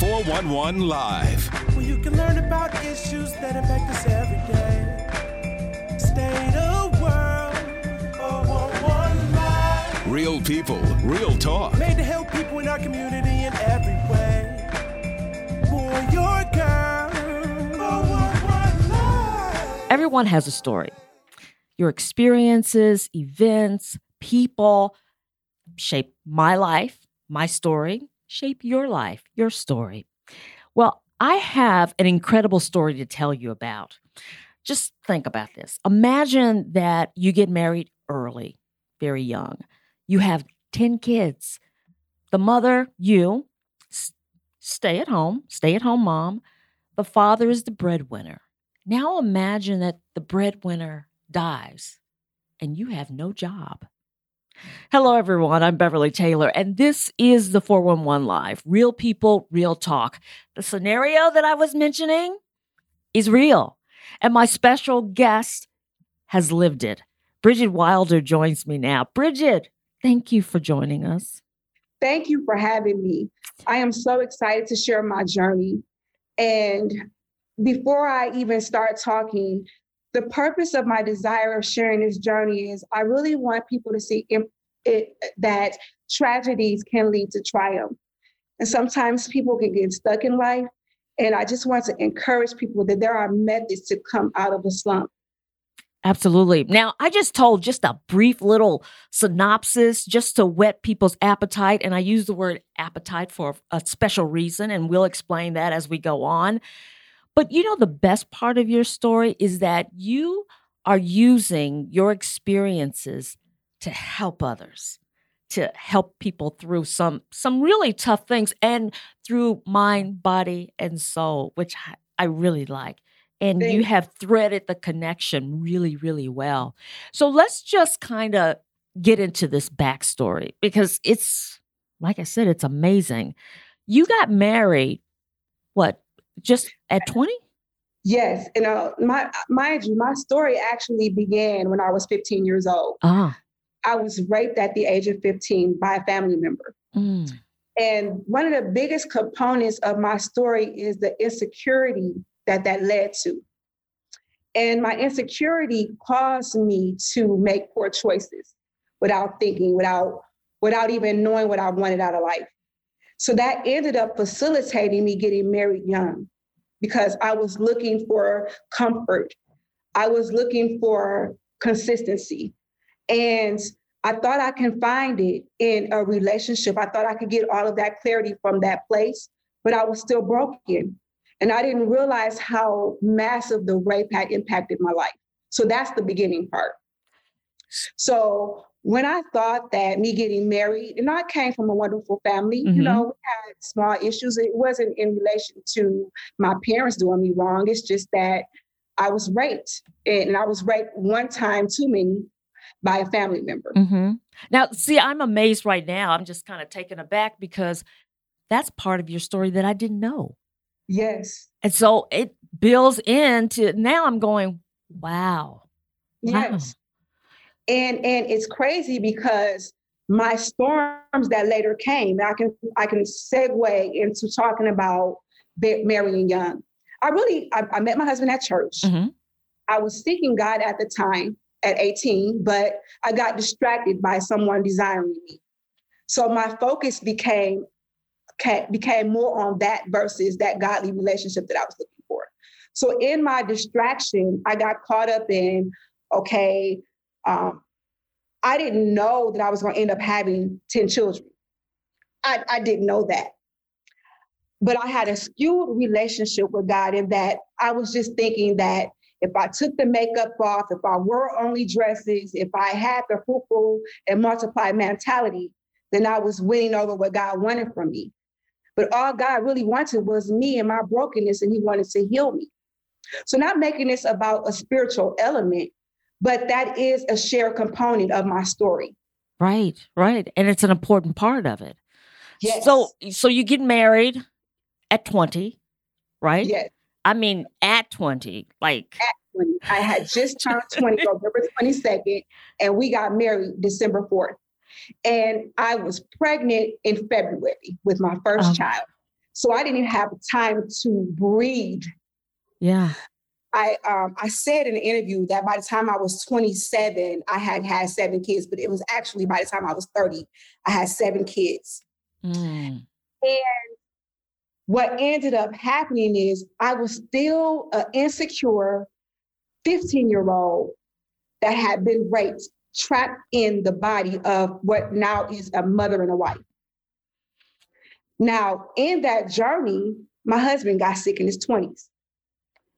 411 Live. Where you can learn about issues that affect us every day. State of world, 411 Live. Real people, real talk. Made to help people in our community in every way. For your girl, 411 Live. Everyone has a story. Your experiences, events, people shape my life, my story. Shape your life, your story. Well, I have an incredible story to tell you about. Just think about this. Imagine that you get married early, very young. You have 10 kids. The mother, you, stay-at-home mom. The father is the breadwinner. Now imagine that the breadwinner dies and you have no job. Hello, everyone. I'm Beverly Taylor, and this is the 411 Live, real people, real talk. The scenario that I was mentioning is real, and my special guest has lived it. Bridgett Wilder joins me now. Bridgett, thank you for joining us. Thank you for having me. I am so excited to share my journey. And before I even start talking, the purpose of my desire of sharing this journey is I really want people to see that tragedies can lead to triumph. And sometimes people can get stuck in life. And I just want to encourage people that there are methods to come out of a slump. Absolutely. Now, I just told just a brief little synopsis just to whet people's appetite. And I use the word appetite for a special reason. And we'll explain that as we go on. But you know, the best part of your story is that you are using your experiences to help others, to help people through some really tough things and through mind, body, and soul, which I really like. And you have threaded the connection really, really well. So let's just kind of get into this backstory because it's, like I said, it's amazing. You got married, what? Just at 20? Yes. And mind you, my story actually began when I was 15 years old. Ah. I was raped at the age of 15 by a family member. Mm. And one of the biggest components of my story is the insecurity that led to. And my insecurity caused me to make poor choices without thinking, without even knowing what I wanted out of life. So that ended up facilitating me getting married young because I was looking for comfort. I was looking for consistency. And I thought I can find it in a relationship. I thought I could get all of that clarity from that place, but I was still broken. And I didn't realize how massive the rape had impacted my life. So that's the beginning part. So when I thought that me getting married, and I came from a wonderful family, mm-hmm. You know, had small issues. It wasn't in relation to my parents doing me wrong. It's just that I was raped. And I was raped one time too many by a family member. Mm-hmm. Now, see, I'm amazed right now. I'm just kind of taken aback because that's part of your story that I didn't know. Yes. And so it builds into, now I'm going, wow. Yes. Wow. And it's crazy because my storms that later came, I can segue into talking about marrying young. I met my husband at church. Mm-hmm. I was seeking God at the time at 18, but I got distracted by someone desiring me. So my focus became more on that versus that godly relationship that I was looking for. So in my distraction, I got caught up in, okay, I didn't know that I was going to end up having 10 children. I didn't know that. But I had a skewed relationship with God in that I was just thinking that if I took the makeup off, if I wore only dresses, if I had the fruitful and multiply mentality, then I was winning over what God wanted from me. But all God really wanted was me and my brokenness, and he wanted to heal me. So not making this about a spiritual element, but that is a shared component of my story. Right, right. And it's an important part of it. Yes. So you get married at 20, right? Yes. I mean, at 20, like. At 20. I had just turned 20, November 22nd, and we got married December 4th. And I was pregnant in February with my first child. So I didn't have time to breathe. Yeah. I said in an interview that by the time I was 27, I had had 7 kids, but it was actually by the time I was 30, I had 7 kids. Mm. And what ended up happening is I was still an insecure 15-year-old that had been raped, trapped in the body of what now is a mother and a wife. Now, in that journey, my husband got sick in his 20s.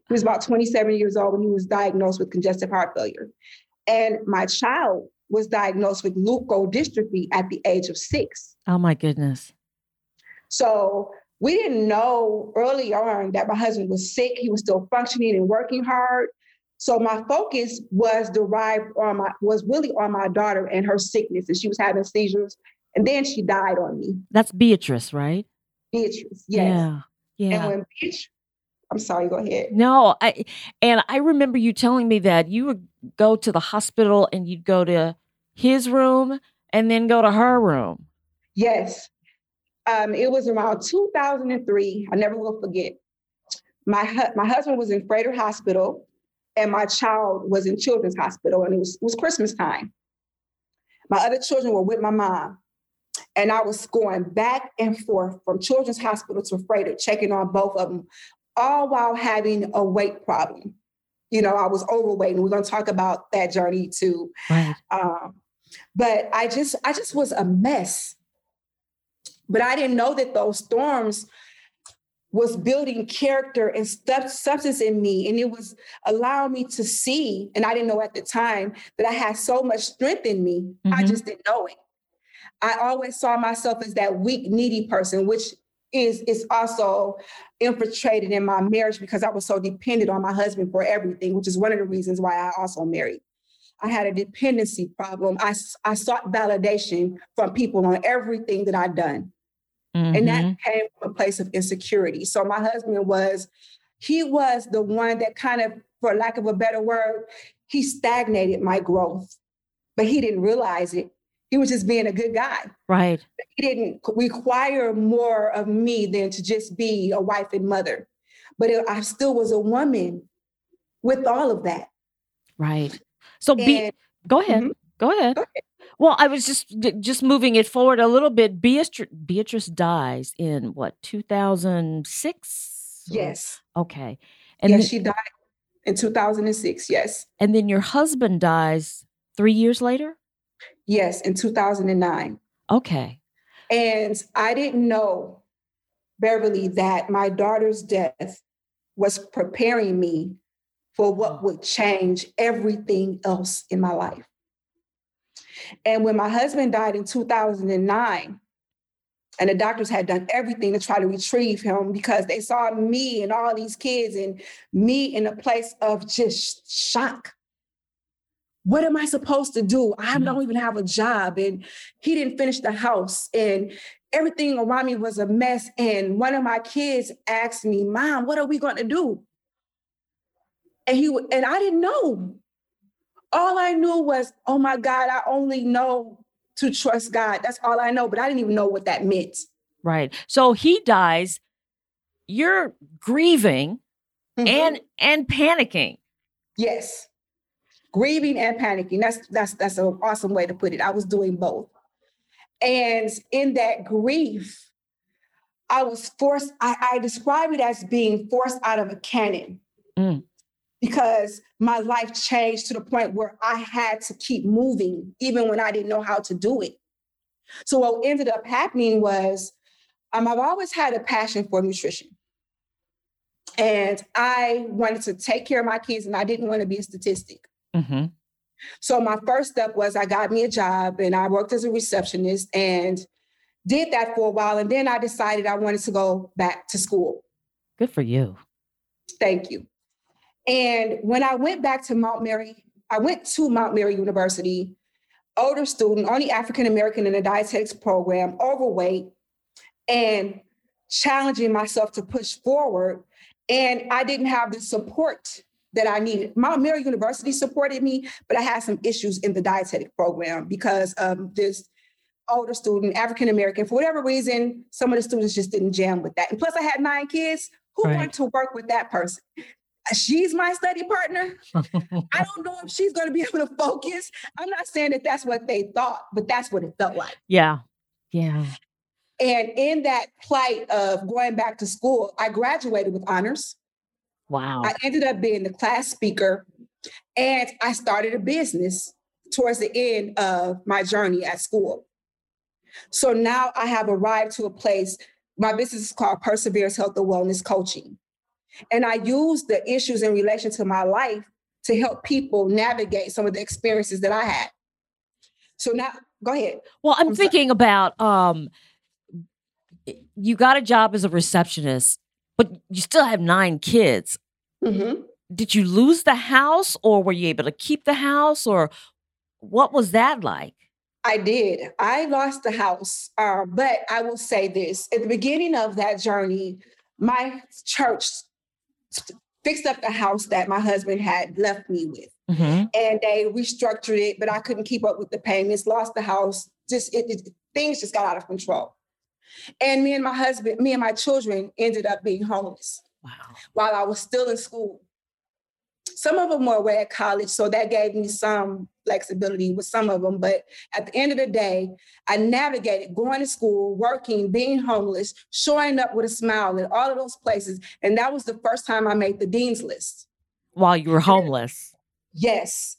He was about 27 years old when he was diagnosed with congestive heart failure. And my child was diagnosed with leukodystrophy at the age of 6. Oh, my goodness. So we didn't know early on that my husband was sick. He was still functioning and working hard. So my focus was really on my daughter and her sickness, and she was having seizures. And then she died on me. That's Beatrice, right? Beatrice, yes. Yeah. Yeah. And when Beatrice, I'm sorry, go ahead. No, I remember you telling me that you would go to the hospital and you'd go to his room and then go to her room. Yes. It was around 2003. I never will forget. My husband was in Freighter Hospital and my child was in Children's Hospital, and it was Christmas time. My other children were with my mom. And I was going back and forth from Children's Hospital to Freighter, checking on both of them, all while having a weight problem. You know, I was overweight, and we're going to talk about that journey too. Right. But I just was a mess. But I didn't know that those storms was building character and substance in me. And it was allowing me to see, and I didn't know at the time, that I had so much strength in me. Mm-hmm. I just didn't know it. I always saw myself as that weak, needy person, which is also infiltrated in my marriage because I was so dependent on my husband for everything, which is one of the reasons why I also married. I had a dependency problem. I sought validation from people on everything that I'd done. Mm-hmm. And that came from a place of insecurity. So my husband was the one that kind of, for lack of a better word, he stagnated my growth, but he didn't realize it. He was just being a good guy. Right. He didn't require more of me than to just be a wife and mother. But I still was a woman with all of that. Right. So go ahead. Mm-hmm. Go ahead. Go ahead. Well, I was just moving it forward a little bit. Beatrice dies in what, 2006? Yes. Okay. And yes, she died in 2006, yes. And then your husband dies 3 years later? Yes, in 2009. Okay. And I didn't know, Beverly, that my daughter's death was preparing me for what would change everything else in my life. And when my husband died in 2009, and the doctors had done everything to try to retrieve him because they saw me and all these kids and me in a place of just shock. What am I supposed to do? I don't even have a job. And he didn't finish the house. And everything around me was a mess. And one of my kids asked me, Mom, what are we going to do? And I didn't know. All I knew was, oh my God, I only know to trust God. That's all I know. But I didn't even know what that meant. Right. So he dies. You're grieving and panicking. Yes. Grieving and panicking. That's an awesome way to put it. I was doing both. And in that grief, I was forced. I describe it as being forced out of a cannon. Mm. Because my life changed to the point where I had to keep moving, even when I didn't know how to do it. So what ended up happening was, I've always had a passion for nutrition. And I wanted to take care of my kids, and I didn't want to be a statistic. Mm-hmm. So my first step was I got me a job, and I worked as a receptionist and did that for a while. And then I decided I wanted to go back to school. Good for you. Thank you. And when I went back to Mount Mary, I went to Mount Mary University, older student, only African-American in the dietetics program, overweight, and challenging myself to push forward. And I didn't have the support that I needed. Mount Mary University supported me, but I had some issues in the dietetic program because of this older student, African-American. For whatever reason, some of the students just didn't jam with that. And plus I had 9 kids. Who right. wanted to work with that person? She's my study partner. I don't know if she's going to be able to focus. I'm not saying that that's what they thought, but that's what it felt like. Yeah. Yeah. And in that plight of going back to school, I graduated with honors. Wow. I ended up being the class speaker, and I started a business towards the end of my journey at school. So now I have arrived to a place. My business is called Perseverance Health and Wellness Coaching. And I use the issues in relation to my life to help people navigate some of the experiences that I had. So now, go ahead. Well, I'm thinking about you got a job as a receptionist, but you still have 9 kids. Mm-hmm. Did you lose the house, or were you able to keep the house, or what was that like? I did. I lost the house, but I will say this. At the beginning of that journey, my church fixed up the house that my husband had left me with. Mm-hmm. And they restructured it, but I couldn't keep up with the payments, lost the house. Just things just got out of control. And me and my children ended up being homeless. Wow. While I was still in school. Some of them were away at college, so that gave me some flexibility with some of them. But at the end of the day, I navigated going to school, working, being homeless, showing up with a smile in all of those places. And that was the first time I made the Dean's list. While you were homeless. Yes.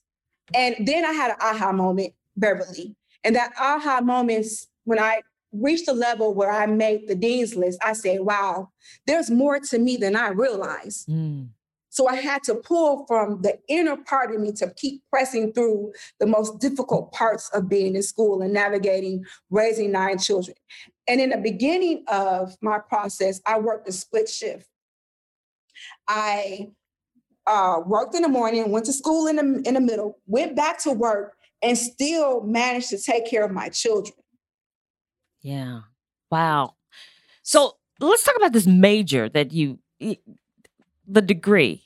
And then I had an aha moment, Beverly. And that aha moment, when I reached the level where I made the Dean's list, I said, wow, there's more to me than I realized. Mm. So I had to pull from the inner part of me to keep pressing through the most difficult parts of being in school and navigating raising 9 children. And in the beginning of my process, I worked a split shift. I worked in the morning, went to school in the middle, went back to work, and still managed to take care of my children. Yeah. Wow. So let's talk about this major that the degree.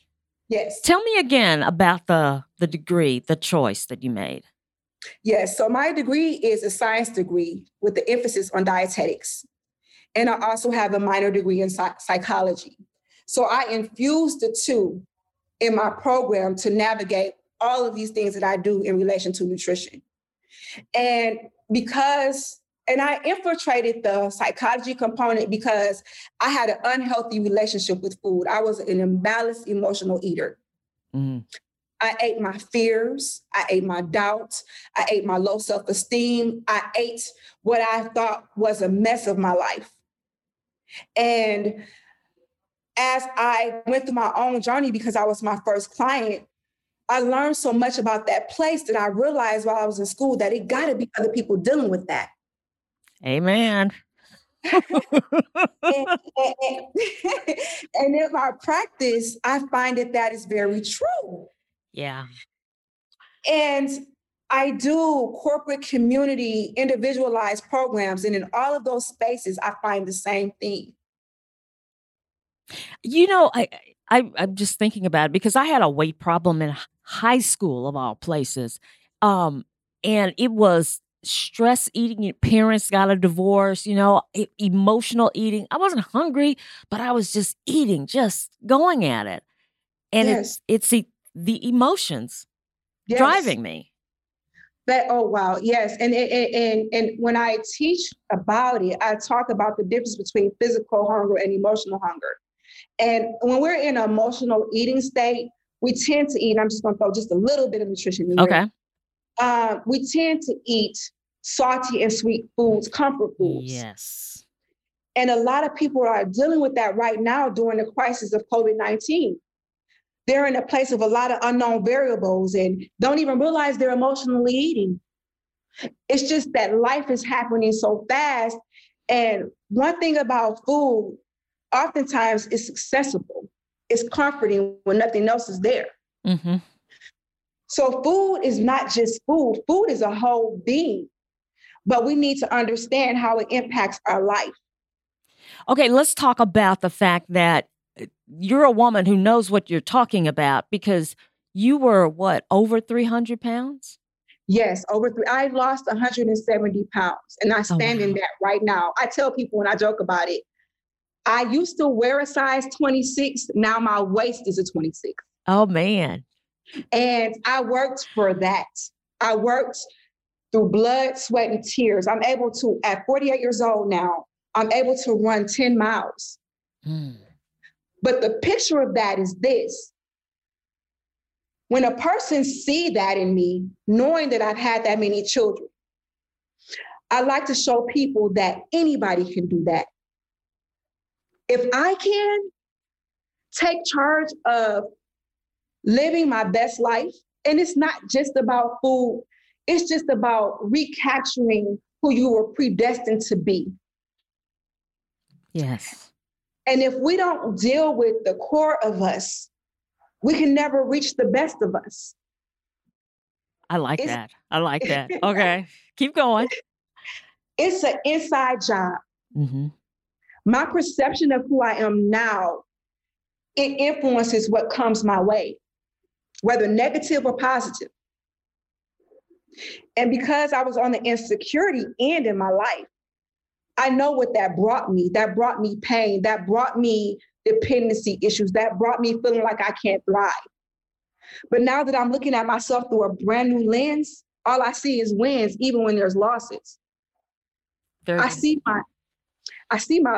Yes. Tell me again about the degree, the choice that you made. Yes. So my degree is a science degree with the emphasis on dietetics. And I also have a minor degree in psychology. So I infused the two in my program to navigate all of these things that I do in relation to nutrition. And I infiltrated the psychology component because I had an unhealthy relationship with food. I was an imbalanced emotional eater. Mm. I ate my fears. I ate my doubts. I ate my low self-esteem. I ate what I thought was a mess of my life. And as I went through my own journey, because I was my first client, I learned so much about that place that I realized while I was in school that it got to be other people dealing with that. Amen. and in my practice, I find that is very true. Yeah. And I do corporate, community, individualized programs. And in all of those spaces, I find the same thing. You know, I'm just thinking about it because I had a weight problem in high school of all places. And it was stress eating. Your parents got a divorce, emotional eating. I wasn't hungry, but I was just eating, just going at it. And yes. it's the emotions yes. driving me. But, oh, wow. Yes. And when I teach about it, I talk about the difference between physical hunger and emotional hunger. And when we're in an emotional eating state, we tend to eat, I'm just going to throw just a little bit of nutrition in okay. We tend to eat salty and sweet foods, comfort foods. Yes. And a lot of people are dealing with that right now during the crisis of COVID-19. They're in a place of a lot of unknown variables and don't even realize they're emotionally eating. It's just that life is happening so fast. And one thing about food, oftentimes it's accessible. It's comforting when nothing else is there. Mm-hmm. So food is not just food. Food is a whole being, but we need to understand how it impacts our life. Okay, let's talk about the fact that you're a woman who knows what you're talking about because you were, over 300 pounds? Yes, over three. I've lost 170 pounds and I stand in that right now. I tell people when I joke about it, I used to wear a size 26. Now my waist is a 26. Oh, man. And I worked for that. I worked through blood, sweat, and tears. I'm able to, at 48 years old now, I'm able to run 10 miles. Mm. But the picture of that is this. When a person see that in me, knowing that I've had that many children, I like to show people that anybody can do that. If I can take charge of living my best life, and it's not just about food, it's just about recapturing who you were predestined to be. Yes. And if we don't deal with the core of us, we can never reach the best of us. I like that. Okay. Keep going. It's an inside job. Mm-hmm. My perception of who I am now, it influences what comes my way, whether negative or positive. And because I was on the insecurity end in my life, I know what that brought me. That brought me pain. That brought me dependency issues. That brought me feeling like I can't thrive. But now that I'm looking at myself through a brand new lens, all I see is wins, even when there's losses. I see my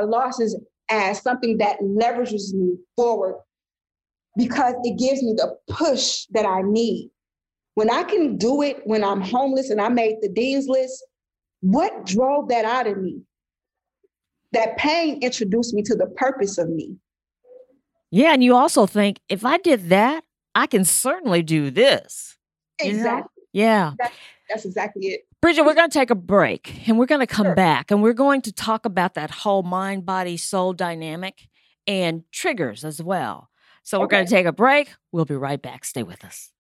losses as something that leverages me forward because it gives me the push that I need. When I can do it when I'm homeless and I made the Dean's list, what drove that out of me? That pain introduced me to the purpose of me. Yeah, and you also think, if I did that, I can certainly do this. Exactly. You know? Yeah. That's exactly it. Bridgett, we're going to take a break and we're going to come back and we're going to talk about that whole mind, body, soul dynamic and triggers as well. So we're going to take a break. We'll be right back. Stay with us.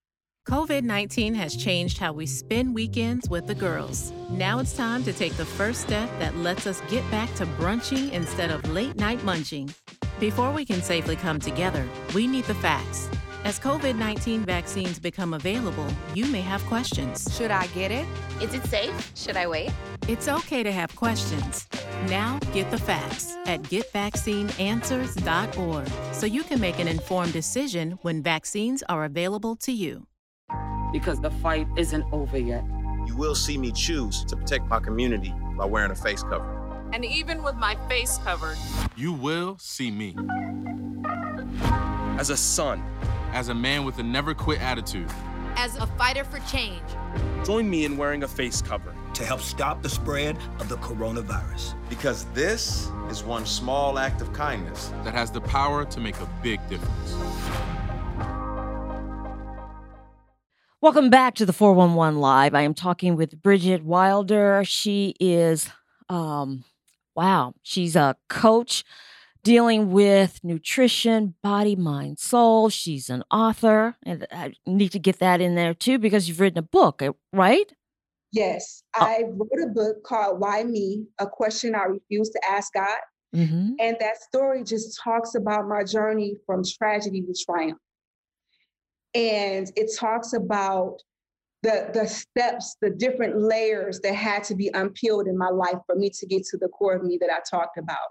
COVID-19 has changed how we spend weekends with the girls. Now it's time to take the first step that lets us get back to brunching instead of late night munching. Before we can safely come together, we need the facts. As COVID-19 vaccines become available, you may have questions. Should I get it? Is it safe? Should I wait? It's okay to have questions. Now get the facts at getvaccineanswers.org so you can make an informed decision when vaccines are available to you. Because the fight isn't over yet. You will see me choose to protect my community by wearing a face cover. And even with my face covered, you will see me. As a son, as a man with a never quit attitude. As a fighter for change. Join me in wearing a face cover. To help stop the spread of the coronavirus. Because this is one small act of kindness that has the power to make a big difference. Welcome back to the 411 Live. I am talking with Bridgett Wilder. She is, she's a coach, dealing with nutrition, body, mind, soul. She's an author. And I need to get that in there too, because you've written a book, right? Yes. Oh. I wrote a book called Why Me? A Question I Refuse to Ask God. Mm-hmm. And that story just talks about my journey from tragedy to triumph. And it talks about the steps, the different layers that had to be unpeeled in my life for me to get to the core of me that I talked about.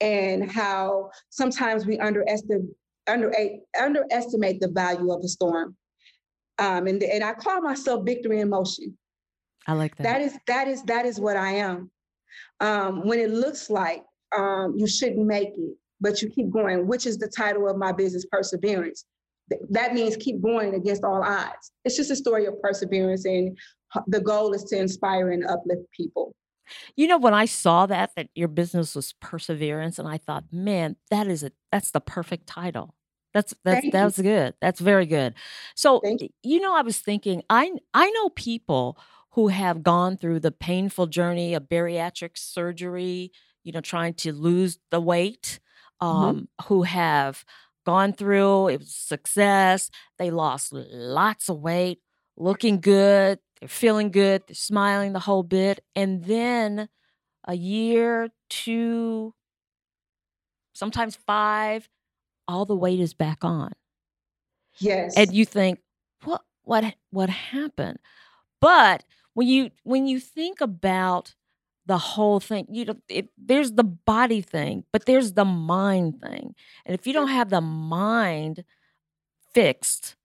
And how sometimes we underestimate the value of a storm. And I call myself victory in motion. I like that. That is what I am. When it looks like you shouldn't make it, but you keep going, which is the title of my business, Perseverance. That means keep going against all odds. It's just a story of perseverance, and the goal is to inspire and uplift people. You know, when I saw that your business was Perseverance, and I thought, man, that's the perfect title. That's good. That's very good. So, you know, I was thinking, I know people who have gone through the painful journey of bariatric surgery, you know, trying to lose the weight, who have gone through, it was success. They lost lots of weight, looking good. They're feeling good. They're smiling the whole bit. And then a year, two, sometimes five, all the weight is back on. Yes. And you think, what happened? But when you think about the whole thing, there's the body thing, but there's the mind thing. And if you don't have the mind fixed,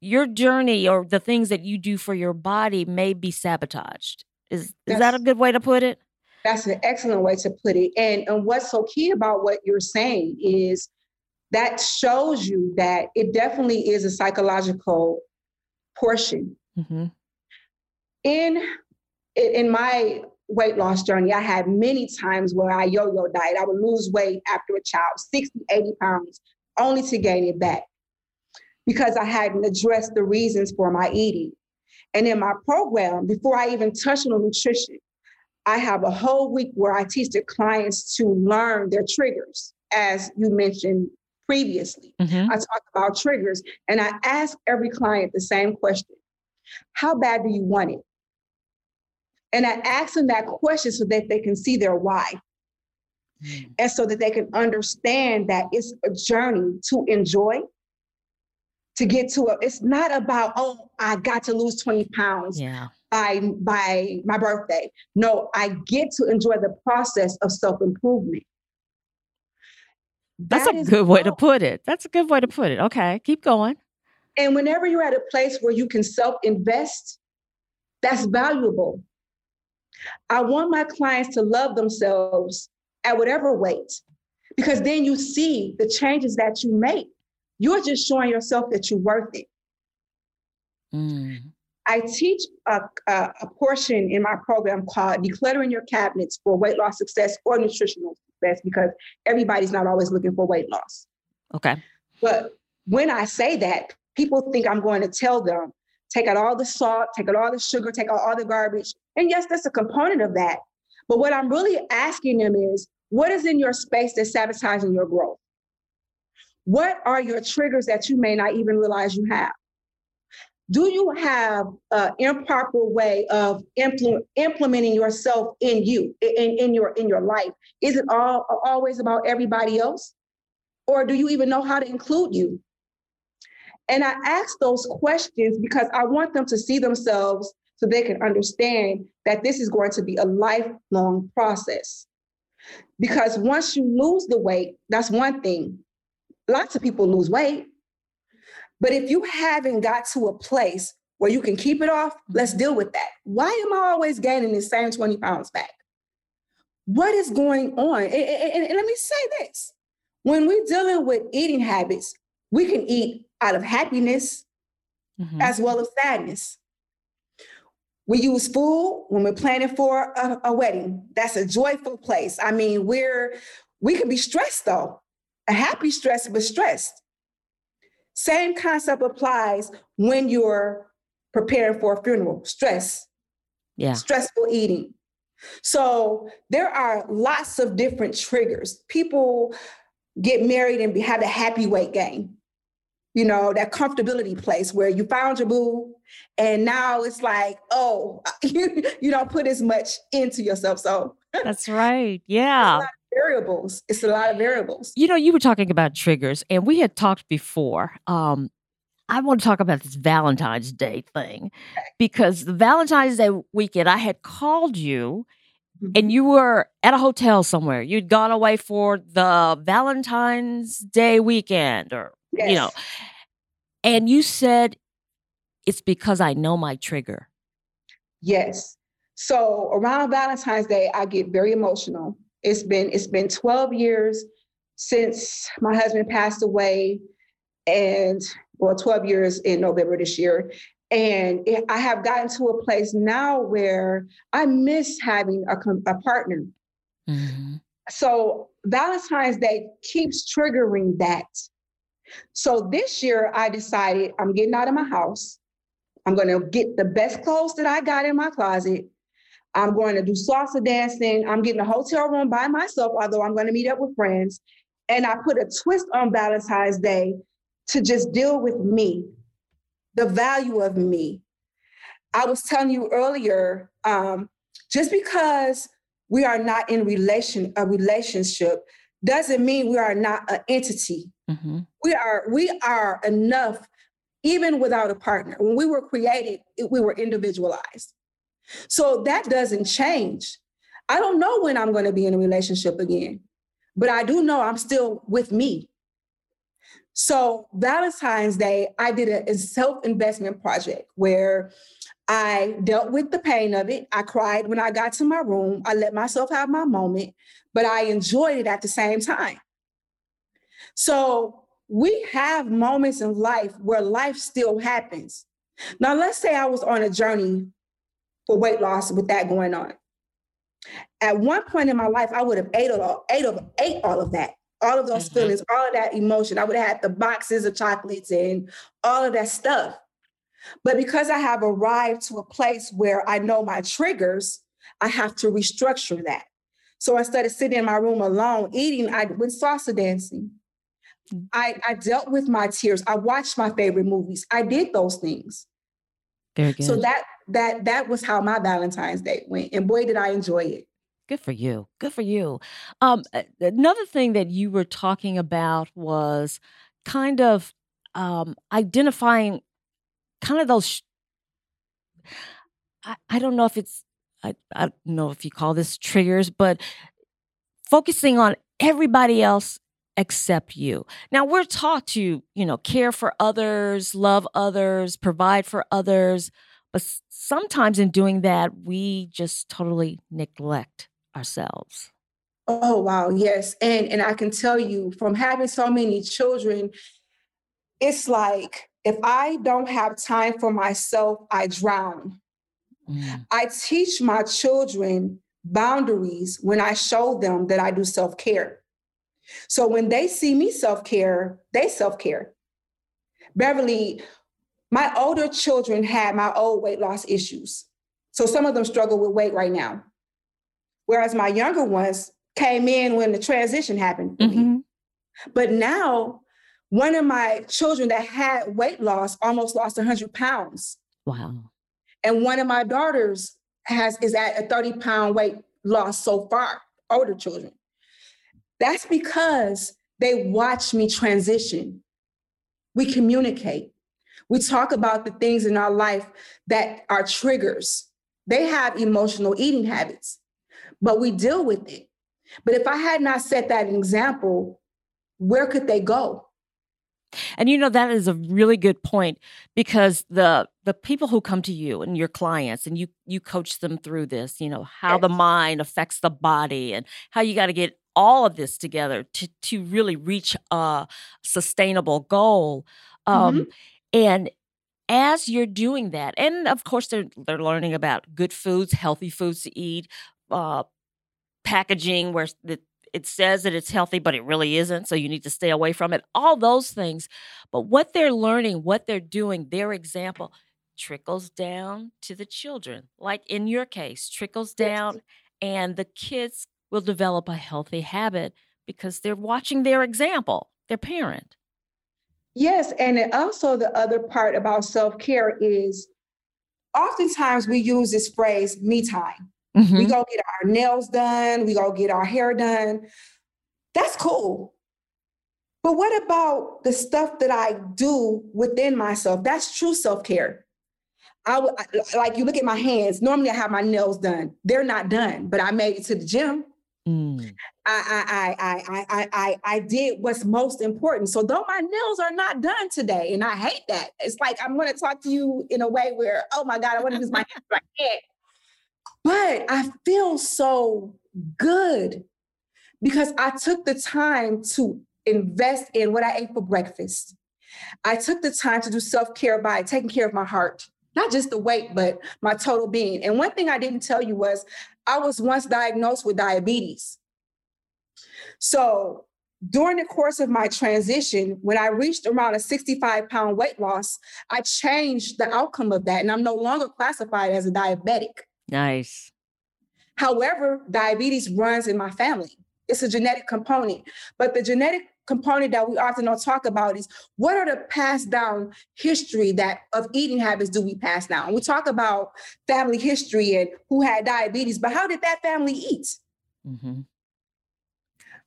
your journey or the things that you do for your body may be sabotaged. Is that a good way to put it? That's an excellent way to put it. And what's so key about what you're saying is that shows you that it definitely is a psychological portion. Mm-hmm. In my weight loss journey, I had many times where I yo-yo diet. I would lose weight after a child, 60, 80 pounds, only to gain it back because I hadn't addressed the reasons for my eating. And in my program, before I even touched on nutrition, I have a whole week where I teach the clients to learn their triggers, as you mentioned previously. Mm-hmm. I talk about triggers, and I ask every client the same question. How bad do you want it? And I ask them that question so that they can see their why. Mm-hmm. And so that they can understand that it's a journey to enjoy, to get to a, it's not about, oh, I got to lose 20 pounds. Yeah. By my birthday. No, I get to enjoy the process of self-improvement. That's a good way to put it. Okay, keep going. And whenever you're at a place where you can self-invest, that's valuable. I want my clients to love themselves at whatever weight, because then you see the changes that you make. You're just showing yourself that you're worth it. Mm. I teach a portion in my program called Decluttering Your Cabinets for Weight Loss Success or Nutritional Success, because everybody's not always looking for weight loss. Okay. But when I say that, people think I'm going to tell them, take out all the salt, take out all the sugar, take out all the garbage. And yes, that's a component of that. But what I'm really asking them is, what is in your space that's sabotaging your growth? What are your triggers that you may not even realize you have? Do you have an improper way of implementing yourself in your life? Is it always about everybody else? Or do you even know how to include you? And I ask those questions because I want them to see themselves so they can understand that this is going to be a lifelong process. Because once you lose the weight, that's one thing. Lots of people lose weight. But if you haven't got to a place where you can keep it off, let's deal with that. Why am I always gaining the same 20 pounds back? What is going on? And let me say this. When we're dealing with eating habits, we can eat out of happiness mm-hmm. as well as sadness. We use food when we're planning for a wedding. That's a joyful place. I mean, we can be stressed though. A happy stress, but stressed. Same concept applies when you're preparing for a funeral, stress, stressful eating. So there are lots of different triggers. People get married and have the happy weight gain, that comfortability place where you found your boo and now it's like, oh, you don't put as much into yourself. So that's right. Yeah. Variables. It's a lot of variables. You were talking about triggers, and we had talked before. I want to talk about this Valentine's Day thing, because the Valentine's Day weekend, I had called you, mm-hmm. and you were at a hotel somewhere. You'd gone away for the Valentine's Day weekend, or yes. And you said it's because I know my trigger. Yes. So around Valentine's Day, I get very emotional. It's been 12 years since my husband passed away, 12 years in November this year. And I have gotten to a place now where I miss having a partner. Mm-hmm. So Valentine's Day keeps triggering that. So this year I decided I'm getting out of my house. I'm going to get the best clothes that I got in my closet. I'm going to do salsa dancing. I'm getting a hotel room by myself, although I'm going to meet up with friends. And I put a twist on Valentine's Day to just deal with me, the value of me. I was telling you earlier, just because we are not in a relationship doesn't mean we are not an entity. Mm-hmm. We are enough even without a partner. When we were created, we were individualized. So that doesn't change. I don't know when I'm going to be in a relationship again, but I do know I'm still with me. So Valentine's Day, I did a self-investment project where I dealt with the pain of it. I cried when I got to my room. I let myself have my moment, but I enjoyed it at the same time. So we have moments in life where life still happens. Now, let's say I was on a journey for weight loss with that going on. At one point in my life, I would have ate all of that, all of those feelings, all of that emotion. I would have had the boxes of chocolates and all of that stuff. But because I have arrived to a place where I know my triggers, I have to restructure that. So instead of sitting in my room alone eating, I went salsa dancing. I dealt with my tears. I watched my favorite movies. I did those things. Very good. So that was how my Valentine's Day went. And boy, did I enjoy it. Good for you. Good for you. Another thing that you were talking about was kind of identifying kind of those, I don't know if you call this triggers, but focusing on everybody else except you. Now, we're taught to, care for others, love others, provide for others. But sometimes in doing that, we just totally neglect ourselves. Oh, wow. Yes. And I can tell you from having so many children, it's like, if I don't have time for myself, I drown. Mm. I teach my children boundaries when I show them that I do self-care. So when they see me self-care, they self-care. Beverly, my older children had my old weight loss issues. So some of them struggle with weight right now. Whereas my younger ones came in when the transition happened for me. But now, one of my children that had weight loss almost lost 100 pounds. Wow. And one of my daughters is at a 30-pound weight loss so far, older children. That's because they watch me transition. We communicate. We talk about the things in our life that are triggers. They have emotional eating habits, but we deal with it. But if I had not set that example, where could they go? And that is a really good point, because the people who come to you and your clients, and you coach them through this, how the mind affects the body and how you got to get all of this together to really reach a sustainable goal. And as you're doing that, and of course they're learning about good foods, healthy foods to eat, packaging where it says that it's healthy, but it really isn't. So you need to stay away from it, all those things. But what they're learning, what they're doing, their example trickles down to the children. Like in your case, trickles down, and the kids will develop a healthy habit because they're watching their example, their parent. Yes. And also the other part about self-care is oftentimes we use this phrase, me time. We go get our nails done. We go get our hair done. That's cool. But what about the stuff that I do within myself? That's true self-care. Like you look at my hands. Normally I have my nails done. They're not done, but I made it to the gym. I did what's most important. So though my nails are not done today, and I hate that. It's like, I'm going to talk to you in a way where, oh my God, I want to use my hands right here. But I feel so good because I took the time to invest in what I ate for breakfast. I took the time to do self-care by taking care of my heart, not just the weight, but my total being. And one thing I didn't tell you was I was once diagnosed with diabetes. So during the course of my transition, when I reached around a 65-pound weight loss, I changed the outcome of that, and I'm no longer classified as a diabetic. Nice. However, diabetes runs in my family. It's a genetic component. But the genetic component that we often don't talk about is, what are the passed down history that of eating habits do we pass down? And we talk about family history and who had diabetes, but how did that family eat?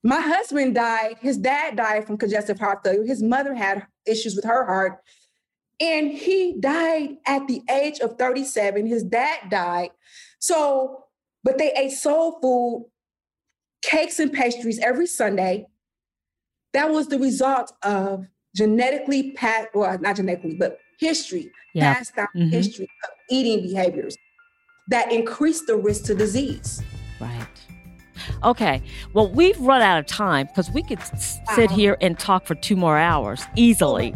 My husband died. His dad died from congestive heart failure. His mother had issues with her heart. And he died at the age of 37. His dad died. So, but they ate soul food, cakes and pastries every Sunday. That was the result of genetically passed, well, not genetically, but history, passed down history of eating behaviors that increase the risk to disease. Right. Okay. Well, we've run out of time because we could sit here and talk for 2 more hours easily.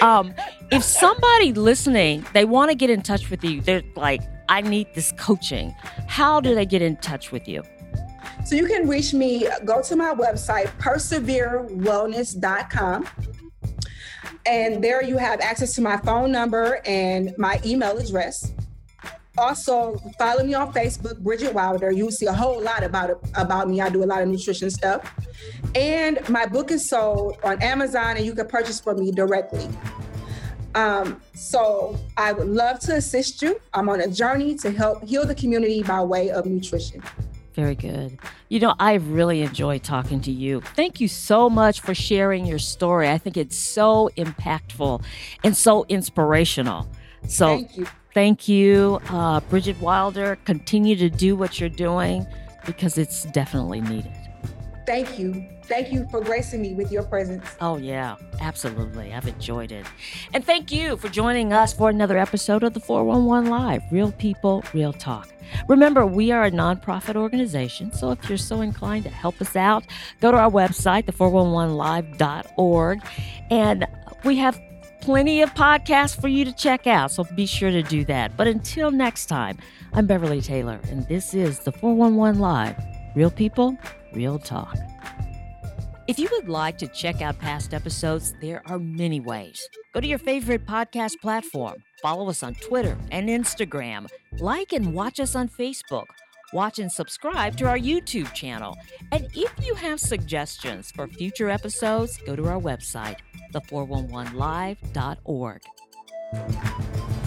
If somebody listening, they want to get in touch with you, they're like, I need this coaching. How do they get in touch with you? So you can reach me, go to my website, perseverewellness.com. And there you have access to my phone number and my email address. Also, follow me on Facebook, Bridgett Wilder. You'll see a whole lot about me. I do a lot of nutrition stuff. And my book is sold on Amazon, and you can purchase from me directly. So I would love to assist you. I'm on a journey to help heal the community by way of nutrition. Very good. You know, I really enjoy talking to you. Thank you so much for sharing your story. I think it's so impactful and so inspirational. So thank you, Bridgett Wilder. Continue to do what you're doing because it's definitely needed. Thank you. Thank you for gracing me with your presence. Oh, yeah, absolutely. I've enjoyed it. And thank you for joining us for another episode of The 411 Live, Real People, Real Talk. Remember, we are a nonprofit organization, so if you're so inclined to help us out, go to our website, the411live.org, and we have plenty of podcasts for you to check out, so be sure to do that. But until next time, I'm Beverly Taylor, and this is The 411 Live, Real People, Real Talk. If you would like to check out past episodes, there are many ways. Go to your favorite podcast platform. Follow us on Twitter and Instagram. Like and watch us on Facebook. Watch and subscribe to our YouTube channel. And if you have suggestions for future episodes, go to our website, the411live.org.